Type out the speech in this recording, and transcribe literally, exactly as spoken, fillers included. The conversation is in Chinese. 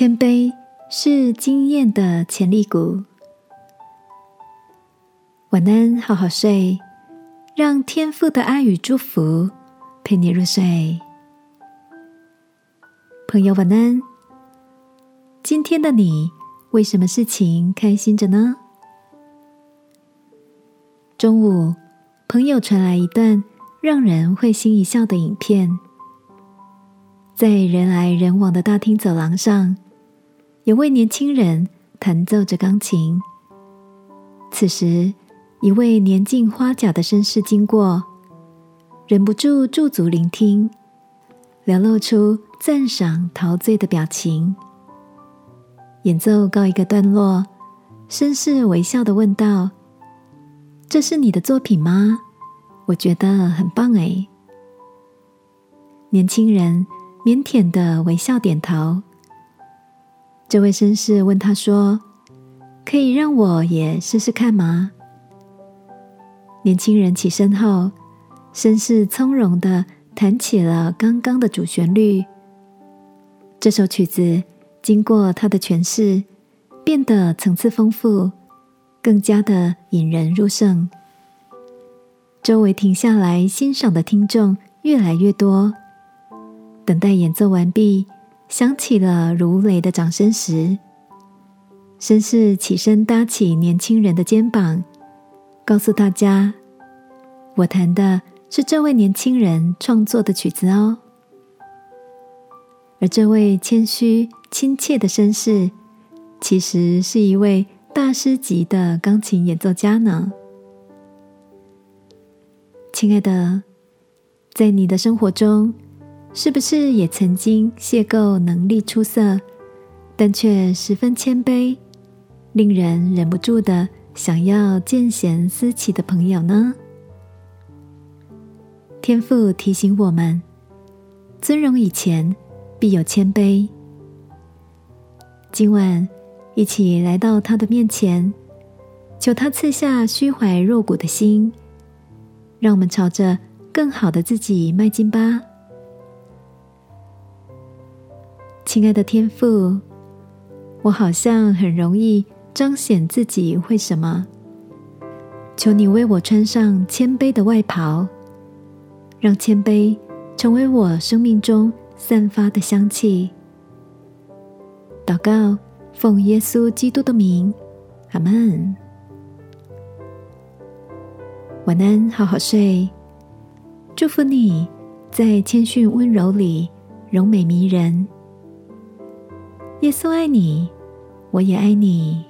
谦卑是经验的潜力股。晚安，好好睡，让天父的爱与祝福陪你入睡。朋友晚安，今天的你为什么事情开心着呢？中午，朋友传来一段让人会心一笑的影片。在人来人往的大厅走廊上，有位年轻人弹奏着钢琴。此时，一位年近花甲的绅士经过，忍不住驻足聆听，流露出赞赏陶醉的表情。演奏告一个段落，绅士微笑地问道：“这是你的作品吗？我觉得很棒哎。”年轻人腼腆地微笑点头。这位绅士问他说：“可以让我也试试看吗？”年轻人起身后，绅士从容地弹起了刚刚的主旋律。这首曲子经过他的诠释，变得层次丰富，更加的引人入胜。周围停下来欣赏的听众越来越多。等待演奏完毕，响起了如雷的掌声时，绅士起身搭起年轻人的肩膀，告诉大家：“我弹的是这位年轻人创作的曲子哦。”而这位谦虚亲切的绅士，其实是一位大师级的钢琴演奏家呢。亲爱的，在你的生活中，是不是也曾经邂逅能力出色，但却十分谦卑，令人忍不住的想要见贤思齐的朋友呢？天父提醒我们，尊荣以前必有谦卑。今晚一起来到他的面前，求他赐下虚怀若谷的心，让我们朝着更好的自己迈进吧。亲爱的天父，我好像很容易彰显自己会什么，求你为我穿上谦卑的外袍，让谦卑成为我生命中散发的香气。祷告，奉耶稣基督的名，阿们。晚安，好好睡。祝福你在谦逊温柔里柔美迷人。耶稣爱你，我也爱你。